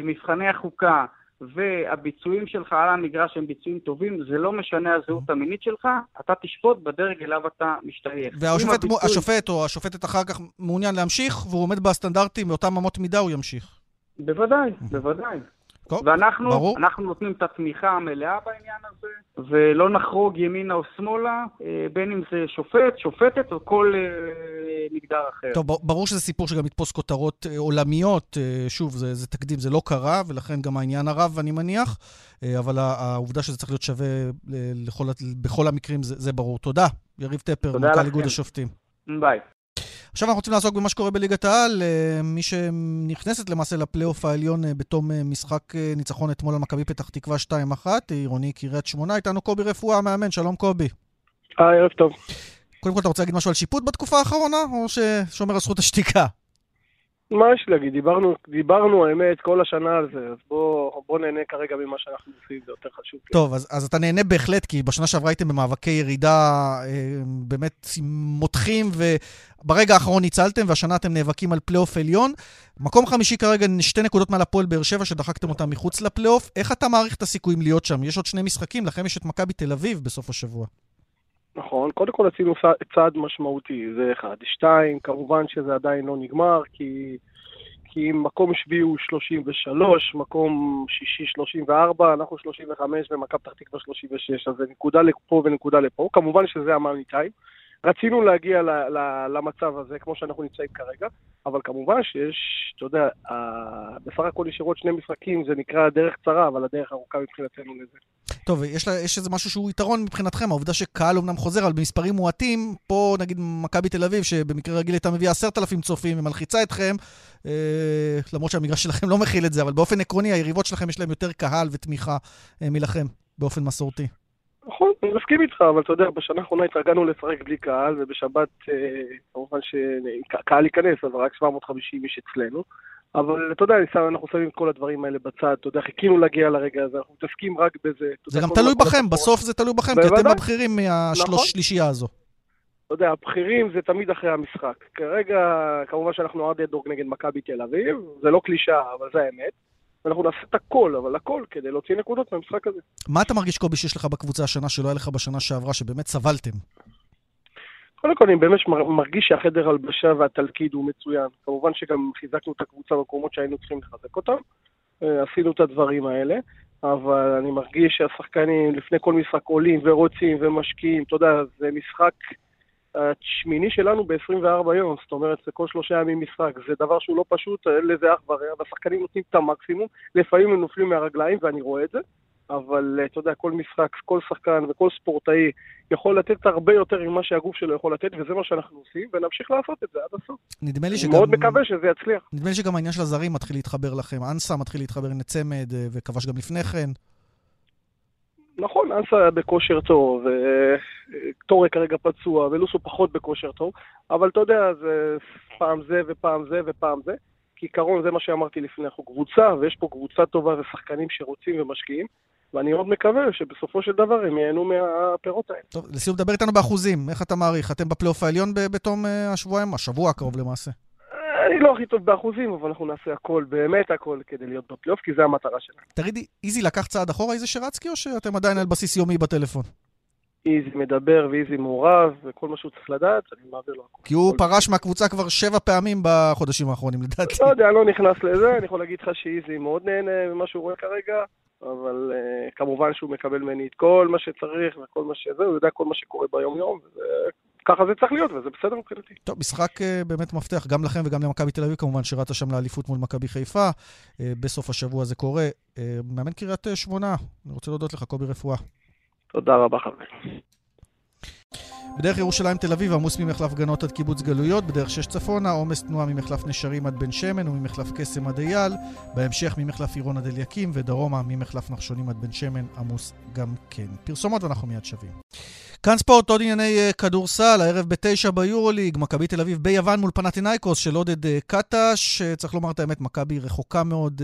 מבחני החוקה, והביצועים שלך על המגרש הם ביצועים טובים, זה לא משנה הזהות המינית שלך, אתה תשפוט בדרג אליו אתה משתייך. והשופט או השופטת אחר כך מעוניין להמשיך, והוא עומד בסטנדרטים, באותם אמות מידה הוא ימשיך. בוודאי. ואנחנו נותנים את התמיכה המלאה בעניין הזה, ולא נחרוג ימינה או שמאלה, בין אם זה שופט, שופטת או כל מגדר אחר. טוב, ברור שזה סיפור שגם יתפוס כותרות עולמיות, שוב, זה תקדים, זה לא קרה, ולכן גם העניין הרב, אני מניח, אבל העובדה שזה צריך להיות שווה בכל המקרים, זה ברור. תודה, יריב טפר, מנכ"ל איגוד השופטים. ביי. עכשיו אנחנו רוצים לעסוק במה שקורה בליגת העל, מי שנכנסת למעשה לפלייאוף העליון בתום משחק ניצחון אתמול על מכבי פתח תקווה 2-1, עירוני קריית שמונה, איתנו קובי רפואה, מאמן, שלום קובי. ערב טוב. קודם כל אתה רוצה להגיד משהו על שיפוט בתקופה האחרונה, או ששומר על זכות השתיקה? מה יש להגיד, דיברנו האמת כל השנה על זה, אז בוא נהנה כרגע ממה שאנחנו עושים, זה יותר חשוב. טוב, אז אתה נהנה בהחלט, כי בשנה שעברה הייתם במאבקי ירידה באמת מותחים, וברגע האחרון ניצלתם, והשנה אתם נאבקים על פלייאוף עליון. מקום 5 כרגע, 2 נקודות מעל הפועל באר שבע, שדחקתם אותם מחוץ לפלייאוף. איך אתה מעריך את הסיכויים להיות שם? יש עוד 2 משחקים, לכם יש את מכבי תל אביב בסוף השבוע. נכון, קודם כל עשינו צעד משמעותי, זה אחד. 2, כמובן שזה עדיין לא נגמר, כי כי אם מקום שביעי הוא 33, מקום שישי 34, אנחנו 35 ומכבי פתח תקווה 36, אז זה נקודה לפה ונקודה לפה. כמובן שזה אמרנו איתי. רצינו להגיע למצב הזה כמו שאנחנו נמצאים כרגע, אבל כמובן שיש, אתה יודע, בסך הכל ישירות שני משחקים, זה נקרא דרך קצרה, אבל הדרך ארוכה מבחינתנו לזה. טוב, יש איזה משהו שהוא יתרון מבחינתכם, העובדה שקהל אומנם חוזר, אבל במספרים מועטים, פה נגיד מכבי תל אביב, שבמקרה רגיל הייתה מביאה 10,000 צופים, ומלחיצה אתכם, למרות שהמגרש שלכם לא מכיל את זה, אבל באופן עקרוני, היריבות שלכם יש להם יותר קהל ותמיכה מלכם, באופן מסורתי. נכון, אני מסכים איתך, אבל אתה יודע, בשנה האחרונה התרגלנו לפרק בלי קהל, ובשבת, כמובן שקהל ייכנס, אבל רק 750 איש אצלנו, אבל אתה יודע, אנחנו שמים את כל הדברים האלה בצד, אתה יודע, חיכינו להגיע לרגע הזה, אנחנו מתעסקים רק בזה. זה גם תלוי בכם, בסוף זה תלוי בכם, כי אתם הבחירים מהשלישייה הזו. אתה יודע, הבחירים זה תמיד אחרי המשחק. כרגע, כמובן שאנחנו עד דורג נגד מכבי תל אביב, זה לא קלישה, אבל זה האמת. אנחנו נעשה את הכל, אבל הכל, כדי להוציא נקודות מהמשחק הזה. מה אתה מרגיש, קובי, שיש לך בקבוצה השנה, שלא היה לך בשנה שעברה, שבאמת סבלתם? קודם כל, אני באמת מרגיש שהחדר הלבשה והתלכיד הוא מצוין. כמובן שגם חיזקנו את הקבוצה במקומות שהיינו צריכים לחזק אותם. עשינו את הדברים האלה, אבל אני מרגיש שהשחקנים לפני כל משחק עולים ורוצים ומשקיעים. אתה יודע, זה משחק השמיני שלנו ב-24 יום, זאת אומרת, זה כל 3 ימים משחק, זה דבר שהוא לא פשוט, אין לזה אח ורע, והשחקנים נותנים את המקסימום, לפעמים הם נופלים מהרגליים, ואני רואה את זה, אבל אתה יודע, כל משחק, כל שחקן וכל ספורטאי יכול לתת הרבה יותר ממה שהגוף שלו יכול לתת, וזה מה שאנחנו עושים, ונמשיך לעשות את זה עד הסוף. אני מאוד מקווה שזה יצליח. נדמה לי שגם העניין של הזרים מתחיל להתחבר לכם, אנסה מתחיל להתחבר לצמד, וכבש גם לפני כן. נכון, אנסה בכושר טוב, טורי כרגע פצוע, ולוסו פחות בכושר טוב, אבל אתה יודע, זה פעם זה ופעם זה ופעם זה, כי עיקרון זה מה שאמרתי לפני, אנחנו קבוצה, ויש פה קבוצה טובה ושחקנים שרוצים ומשקיעים, ואני מאוד מקווה שבסופו של דבר הם ייהנו מהפירות האלה. טוב, לסיום, דבר איתנו באחוזים, איך אתה מעריך? אתם בפלייאוף העליון בתום השבועיים? השבוע הקרוב למעשה. אני לא הכי טוב באחוזים, אבל אנחנו נעשה הכל, באמת הכל, כדי להיות בפלייאוף, כי זה המטרה שלנו. תרידי, איזי לקח צעד אחורה, איזה שרצקי, או שאתם עדיין על בסיס יומי בטלפון? איזי מדבר ואיזי מעורב, וכל מה שהוא צריך לדעת, אני מעביר לו הכל. כי הוא פרש מהקבוצה כבר 7 פעמים בחודשים האחרונים, לדעתי. לא יודע, אני לא נכנס לזה, אני יכול להגיד לך שאיזי מאוד נהנה ממה שהוא רואה כרגע, אבל כמובן שהוא מקבל ממני את כל מה שצריך, וכל מה שזה, הוא יודע כל מה שקורה ביום-יום, וזה... ככה זה צריך להיות, וזה בסדר מבחינתי. טוב, משחק באמת מפתח, גם לכם וגם למכבי תל אביב, כמובן שירת שם לאליפות מול מכבי חיפה, בסוף השבוע זה קורה. מאמן קריית שמונה, אני רוצה להודות לך, קובי רפואה. תודה רבה, חברים. בדרך ירושלים תל אביב, עמוס ממחלף גנות עד קיבוץ גלויות, בדרך 6 צפונה, עומס תנועה ממחלף נשרים עד בן שמן וממחלף קסם עד אייל, בהמשך ממחלף עירון עד אליקים, ודרומה ממחלף נחשונים עד בן שמן, עמוס גם כן. פרסומות ואנחנו מיד שווים. כאן ספורט, עוד ענייני כדורסל, הערב ב-9 ביורוליג, מכבי תל אביב ביוון מול פנאתינייקוס של עודד קטש, צריך לומר את האמת, מכבי רחוקה מאוד,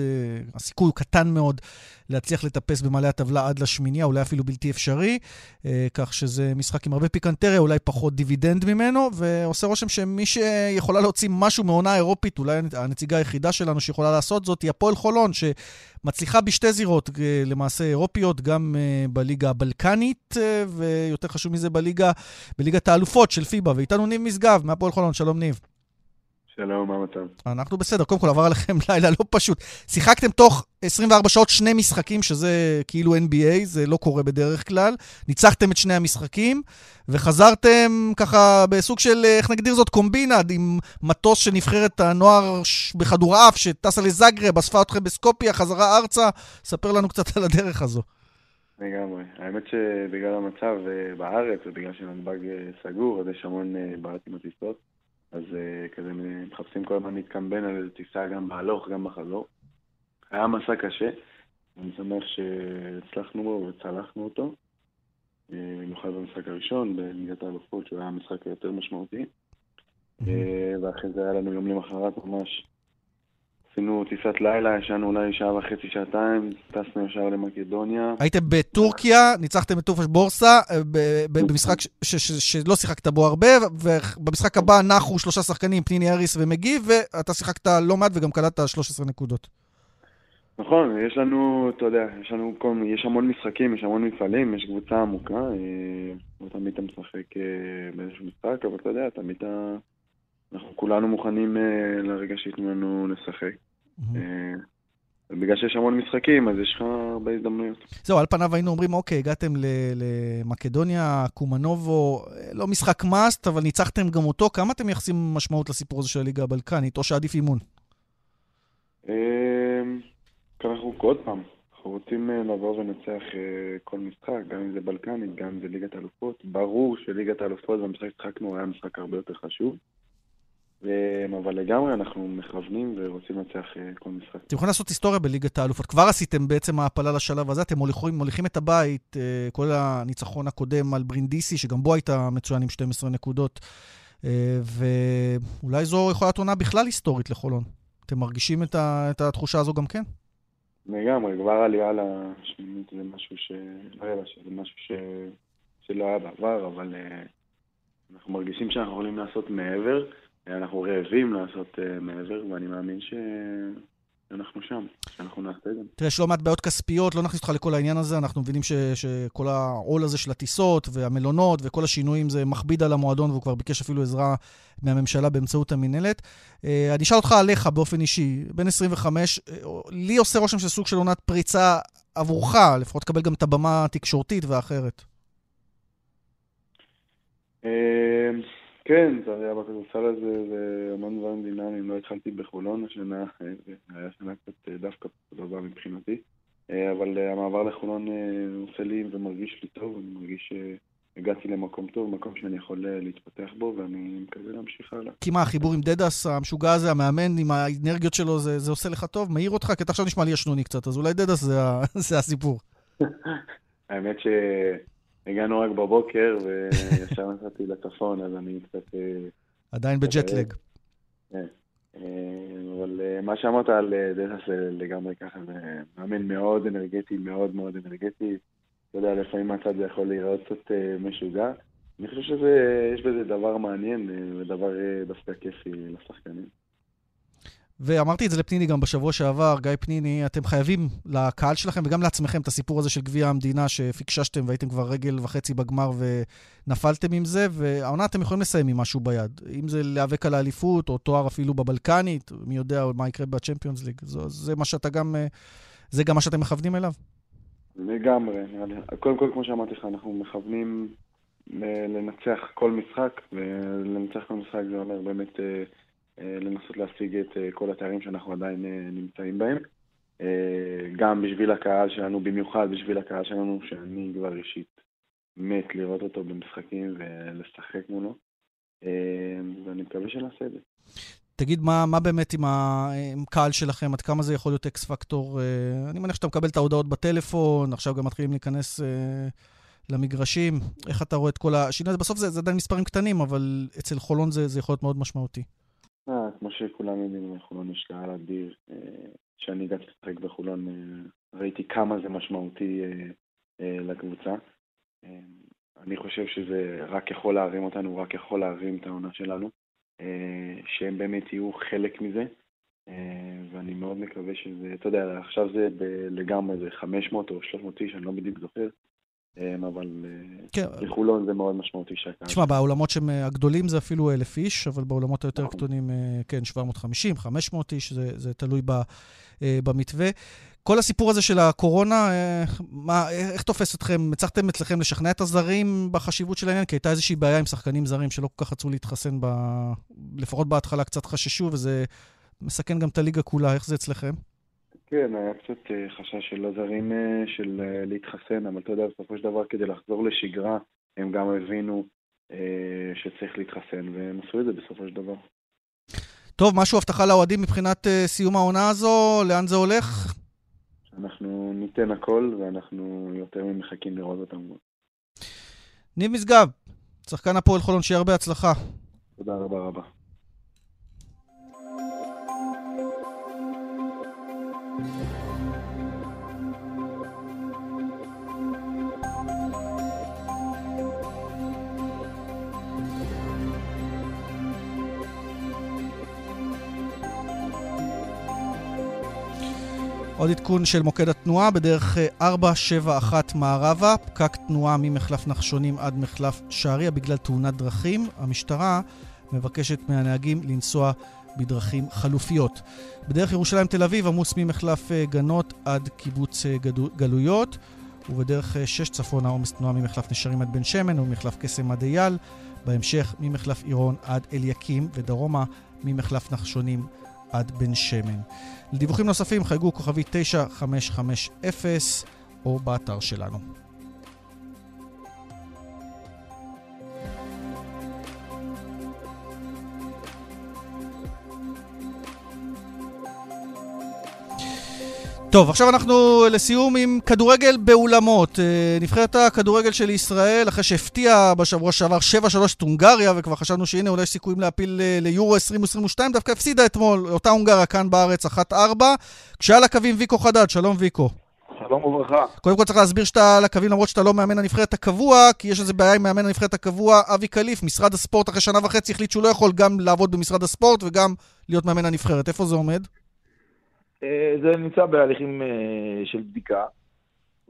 הסיכוי הוא קטן מאוד להצליח לטפס במעלה הטבלה עד לשמיניה, אולי אפילו בלתי אפשרי, כך שזה משחק עם הרבה פיקנטריה, אולי פחות דיבידנד ממנו, ועושה רושם שמי שיכולה להוציא משהו מעונה אירופית, אולי הנציגה היחידה שלנו שיכולה לעשות זאת, היא הפועל חולון, שמצליחה בשתי זירות למעשה אירופיות, גם בליגה הבלקנית, ויותר חשוב מזה בליגת האלופות של פיבה, ואיתנו ניב מסגב מהפועל חולון, שלום ניב. שלום, מה מצב? אנחנו בסדר, קודם כל עבר עליכם לילה לא פשוט. שיחקתם תוך 24 שעות 2 משחקים, שזה כאילו NBA, זה לא קורה בדרך כלל. ניצחתם את 2 המשחקים, וחזרתם ככה בסוג של, איך נגדיר זאת, קומבינה, עם מטוס שנבחרת הנוער בחדורעף, שטסה לזגרב, אספה אתכם בסקופיה, חזרה ארצה. ספר לנו קצת על הדרך הזו. לגמרי. האמת שבגלל המצב בארץ, ובגלל שנתב"ג סגור, אז יש המון בעיות עם הטיסות. אז כזה מחפשים כל הזמן להתקמבן על איזו טיסה גם בהלוך, גם בחזור. היה מסע קשה, אני שמח שהצלחנו בו וצלחנו אותו. במיוחד במשחק הראשון, בליגת האלופות, שהוא היה המשחק היותר משמעותי. ואחרי זה היה לנו יום למחרת ממש. עשינו טיסת לילה, ישנו אולי 1.5 שעה, 2 שעות, טסנו ישר למקדוניה. הייתם בטורקיה, ניצחתם את טופש בורסה, במשחק שלא שיחקת בו הרבה, ובמשחק הבא נחו 3 שחקנים, פניני אריס ומגיב, ואתה שיחקת לא מעט וגם קלעת 13 נקודות. נכון, יש לנו, אתה יודע, יש המון משחקים, יש המון מפעלים, יש קבוצה עמוקה, לא תמיד אתה משחק באיזשהו משחק, אבל אתה יודע, תמיד אתה... אנחנו כולנו מוכנים לרגע שיתנו לנו לשחק. בגלל שיש המון משחקים, אז יש לך הרבה הזדמנויות. זהו, על פניו היינו אומרים, אוקיי, הגעתם למקדוניה, קומנובו, לא משחק מאסט, אבל ניצחתם גם אותו. כמה אתם מייחסים משמעות לסיפור הזה של הליגה הבלקנית, או שעדיף אימון? אנחנו עוד פעם, אנחנו רוצים לעבור ונצח כל משחק, גם אם זה בלקנית, גם אם זה ליגת אלופות. ברור שליגת אלופות והמשחק שחקנו היה משחק הרבה יותר חשוב. אבל לגמרי אנחנו מכוונים ורוצים לצח כל משחק. אתם יכולים לעשות היסטוריה בליגת האלופות. כבר עשיתם בעצם ההפלה לשלב הזה, אתם מוליכים את הבית, כל הניצחון הקודם על ברינדיסי, שגם בו הייתה מצוין עם 12 נקודות, ואולי זו יכולה תעונה בכלל היסטורית לחולון. אתם מרגישים את התחושה הזו גם כן? לגמרי, כבר עלייה לשמינית זה משהו שלא היה בעבר, אבל אנחנו מרגישים שאנחנו יכולים לעשות מעבר, אנחנו רעבים לעשות מעבר, ואני מאמין שאנחנו שם, שאנחנו נעשה גם. תראה, שלא מעט בעיות כספיות, לא נכניס אותך לכל העניין הזה, אנחנו מבינים שכל העול הזה של הטיסות והמלונות וכל השינויים זה מכביד על המועדון, והוא כבר ביקש אפילו עזרה מהממשלה באמצעות המנהלת. אני אשאל אותך עליך באופן אישי, בן 25, לי עושה רושם של סוג של עונת פריצה עבורך, לפחות תקבל גם את הבמה התקשורתית והאחרת. כן, תראה, בכדורסל הזה זה המון דברים דינמיים, לא התחלתי בחולון השנה, היה שנה קצת דווקא טובה מבחינתי, אבל המעבר לחולון עושה לי ומרגיש לי טוב, אני מרגיש שהגעתי למקום טוב, מקום שאני יכול להתפתח בו, ואני מקווה להמשיך הלאה. כי מה, החיבור עם דדס, המשוגע הזה, המאמן, עם האנרגיות שלו, זה עושה לך טוב, מהיר אותך, כי אתה עכשיו נשמע לי השנוני קצת, אז אולי דדס זה הסיפור. האמת ש... הגענו רק בבוקר, וישר נסעתי לצפון, אז אני קצת... עדיין בג'טלג. כן. אבל מה שאמרת על דדס לגמרי ככה, זה מאמן מאוד אנרגטי, מאוד מאוד אנרגטי. אתה יודע, לפעמים הצד זה יכול להיראות קצת משוגע. אני חושב שיש בזה דבר מעניין, ודבר דווקא כיפי לשחקנים. ואמרתי את זה לפניני גם בשבוע שעבר, גיא פניני, אתם חייבים לקהל שלכם וגם לעצמכם את הסיפור הזה של גביע המדינה שפיקששתם והייתם כבר רגל וחצי בגמר ונפלתם עם זה, והעונה אתם יכולים לסיים עם משהו ביד, אם זה להיאבק על האליפות או תואר אפילו בבלקנית, מי יודע מה יקרה בצ'מפיונס ליג, זה גם מה שאתם מכוונים אליו? לגמרי, קודם כל כמו שאמרתי לך, אנחנו מכוונים לנצח כל משחק, ולנצח כל משחק זה אומר באמת... לנסות להשיג את כל התארים שאנחנו עדיין נמצאים בהם, גם בשביל הקהל שלנו, במיוחד בשביל הקהל שלנו, שאני כבר אישית מת לראות אותו במשחקים ולשחק מולו, ואני מקווה שנעשה את זה. תגיד, מה באמת עם קהל שלכם, עד כמה זה יכול להיות אקס פקטור? אני מניח שאתה מקבל את ההודעות בטלפון, עכשיו גם מתחילים להיכנס... למגרשים, איך אתה רואה את כל השינוי? בסוף זה עדיין מספרים קטנים, אבל אצל חולון זה יכול להיות מאוד משמעותי. כמו שכולם יודעים, חולון יש קהל אדיר. כשאני הגעתי לשחק בחולון, ראיתי כמה זה משמעותי לקבוצה. אני חושב שזה רק יכול להרים אותנו, רק יכול להרים את העונה שלנו, שהם באמת יהיו חלק מזה, ואני מאוד מקווה שזה, אתה יודע, עכשיו זה לגמרי, זה 500 או 300, שאני לא בדיוק זוכר, אבל בחולון זה מאוד משמעותי שהקהל. תשמע, בעולמות שהם הגדולים זה אפילו 1,000 איש, אבל בעולמות היותר קטנים, כן, 750, 500 איש, זה תלוי במתווה. כל הסיפור הזה של הקורונה, איך תופס אתכם? הצלחתם אצלכם לשכנע את הזרים בחשיבות של העניין? כי הייתה איזושהי בעיה עם שחקנים זרים שלא כל כך רצו להתחסן, לפחות בהתחלה קצת חששו, וזה מסכן גם את הליגה כולה. איך זה אצלכם? כן, היה קצת חשש של הזרים של להתחסן, אבל אתה יודע, בסופו של דבר כדי לחזור לשגרה, הם גם הבינו שצריך להתחסן, והם עשו את זה בסופו של דבר. טוב, משהו הבטחה לאוהדים מבחינת סיום העונה הזו, לאן זה הולך? אנחנו ניתן הכל, ואנחנו יותר ממחכים לראות אותם. ניב משגב, שחקן הפועל חולון, שיהיה הרבה הצלחה. תודה רבה רבה. עוד עדכון של מוקד התנועה בדרך 471 מערבה, פקק תנועה ממחלף נחשונים עד מחלף שעריה בגלל תאונת דרכים. המשטרה מבקשת מהנהגים לנסוע בדרכים חלופיות. בדרך ירושלים תל אביב עמוס ממחלף גנות עד קיבוץ גלויות, ובדרך 6 צפון העומס תנועה ממחלף נשרים עד בן שמן ומחלף קסם עד אייל, בהמשך ממחלף עירון עד אליקים ודרומה ממחלף נחשונים עד בן שמן. לדיווחים נוספים חייגו כוכבי 9550 או באתר שלנו. טוב, עכשיו אנחנו לסיום עם כדורגל באולמות. נבחרת הכדורגל של ישראל, אחרי שהפתיעה בשבוע שעבר 7-3 את הונגריה, וכבר חשבנו שהנה אולי יש סיכויים להפיל ליורו 2022, דווקא הפסידה אתמול אותה הונגריה כאן בארץ 1-4, כשעל הקווים ויקו חדד. שלום ויקו. שלום וברכה. קודם כל צריך להסביר שאתה על הקווים למרות שאתה לא מאמן הנבחרת הקבוע, כי יש איזה בעיה עם מאמן הנבחרת הקבוע אבי קליף. משרד הספורט אחרי שנה וחצי החליט שהוא לא יכול גם לעבוד במשרד הספורט וגם להיות מאמן הנבחרת. איפה זה עומד? זה נמצא בהליכים של בדיקה,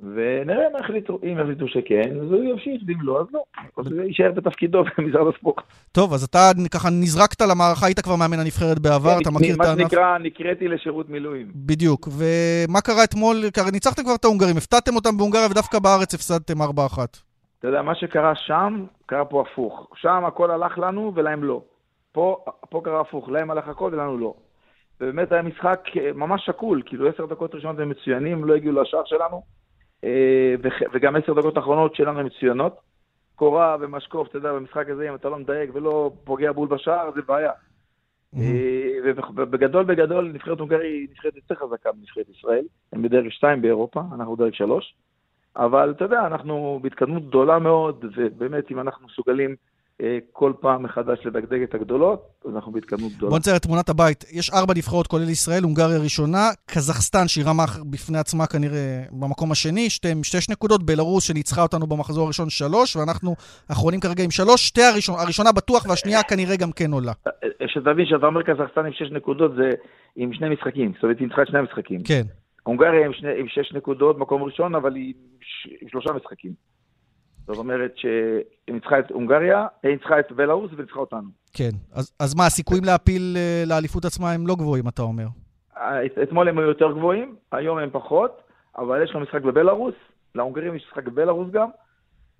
ונראה אם החליטו שכן, אז הוא ימשיך, אם לא, אז לא. אז זה יישאר בתפקידו במשרד הספורט. טוב, אז אתה ככה נזרקת למערכה, היית כבר מאמן הנבחרת בעבר, אתה מכיר את הענף? מה שנקרא, נקראתי לשירות מילואים. בדיוק, ומה קרה אתמול? ניצחתם כבר את ההונגרים, הפתעתם אותם בהונגריה, ודווקא בארץ הפסדתם 4-1. אתה יודע, מה שקרה שם, קרה פה הפוך. שם הכל הלך לנו ולהם לא. פה קרה הפוך, להם הלך הכל ולנו לא. ובאמת היה משחק ממש שקול, כאילו 10 דקות ראשונות הם מצוינים, לא הגיעו לשער שלנו, וגם 10 דקות האחרונות שלנו הם מצוינות. קורה ומשקוף, אתה יודע, במשחק הזה, אם אתה לא מדייק ולא פוגע בול בשער, זה בעיה. ובגדול, נבחרת הונגריה היא נבחרת יותר חזקה מנבחרת ישראל, הם בדרג 2 באירופה, אנחנו דרג 3, אבל אתה יודע, אנחנו בהתקדמות גדולה מאוד, ובאמת אם אנחנו מסוגלים כל פעם מחדש לדגדג את הגדולות, אז אנחנו בהתקדמות גדולה. בוא נצייר את תמונת הבית. יש 4 נבחרות כולל ישראל, הונגריה ראשונה, קזחסטן שהיא רמה בפני עצמה כנראה במקום השני, 2 נקודות, בלרוס שניצחה אותנו במחזור הראשון 3, ואנחנו אחרונים כרגע עם 3, 2 הראשונה בטוח והשנייה כנראה גם כן עולה. שתבין שאתה אומר קזחסטן עם 6 נקודות זה עם 2 משחקים, זאת אומרת היא ניצחה 2 משחקים. כן. הונגריה עם 6 נקודות מקום ראשון, אבל היא עם 3 משחקים. זאת אומרת שהיא ניצחה את הונגריה, היא ניצחה את בלרוס וניצחה אותנו. כן, אז מה, הסיכויים להפיל לאליפות עצמה הם לא גבוהים, אתה אומר? אתמול הם היו יותר גבוהים, היום הם פחות, אבל יש לנו משחק בבלרוס, להונגרים יש משחק בבלרוס גם,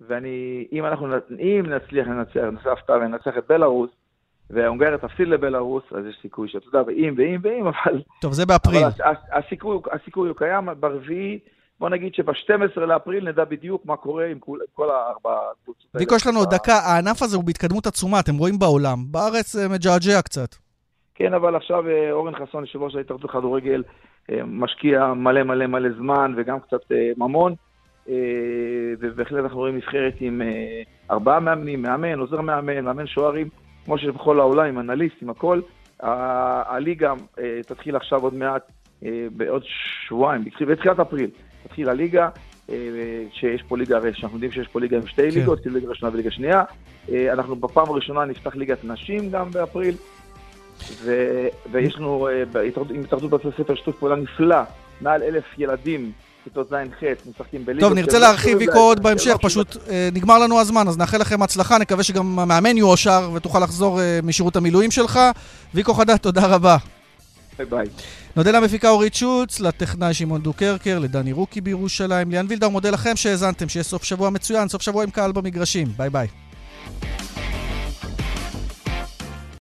ואם נצליח לנצח את בלרוס, וההונגריה תפסיד לבלרוס, אז יש סיכוי שאתה יודע, ואם, אבל... טוב, זה באפריל. הסיכוי הוא קיים, ברביעי, בוא נגיד שב-12 לאפריל נדע בדיוק מה קורה עם כל 4 קבוצות. ויקו, יש לנו דקה, הענף הזה הוא בהתקדמות עצומה, אתם רואים בעולם. בארץ מג'עג'ע קצת. כן, אבל עכשיו אורן חסון, שבו שהיית רצות כדורגל, משקיע מלא מלא מלא זמן וגם קצת ממון, ובהחלט אנחנו רואים נבחרת עם 4 מאמנים, מאמן, עוזר מאמן, מאמן שוערים, כמו שבכל העולם, עם אנליסט, עם הכל. הליגה תתחיל עכשיו עוד מעט, בעוד שבועיים, בתחילת אפריל. תתחיל הליגה, שיש פה ליגה, שאנחנו יודעים שיש פה ליגה עם 2 ליגות, כן. ליגה ראשונה וליגה שנייה. אנחנו בפעם הראשונה נפתח ליגת נשים גם באפריל, ויש לנו, עם התאחדות בתי הספר, שיתוף פעולה נפלא, מעל 1,000 ילדים, כיתות ז' ח' משחקים בליגות. טוב, נרצה להרחיב ויקו עוד בהמשך, פשוט נגמר לנו הזמן, אז נאחל לכם הצלחה, נקווה שגם המאמן יאושר ותוכל לחזור משירות המילואים שלך. ויקו חדד, תודה רבה. ביי ביי. נודה למפיקה אורית שולץ, לטכנאי שמעון דוקרקר, לדני רוקי בירושלים, ליאן וילדאו, מודה לכם שהאזנתם, שיהיה סוף שבוע מצוין, סוף שבוע עם קהל במגרשים. ביי ביי.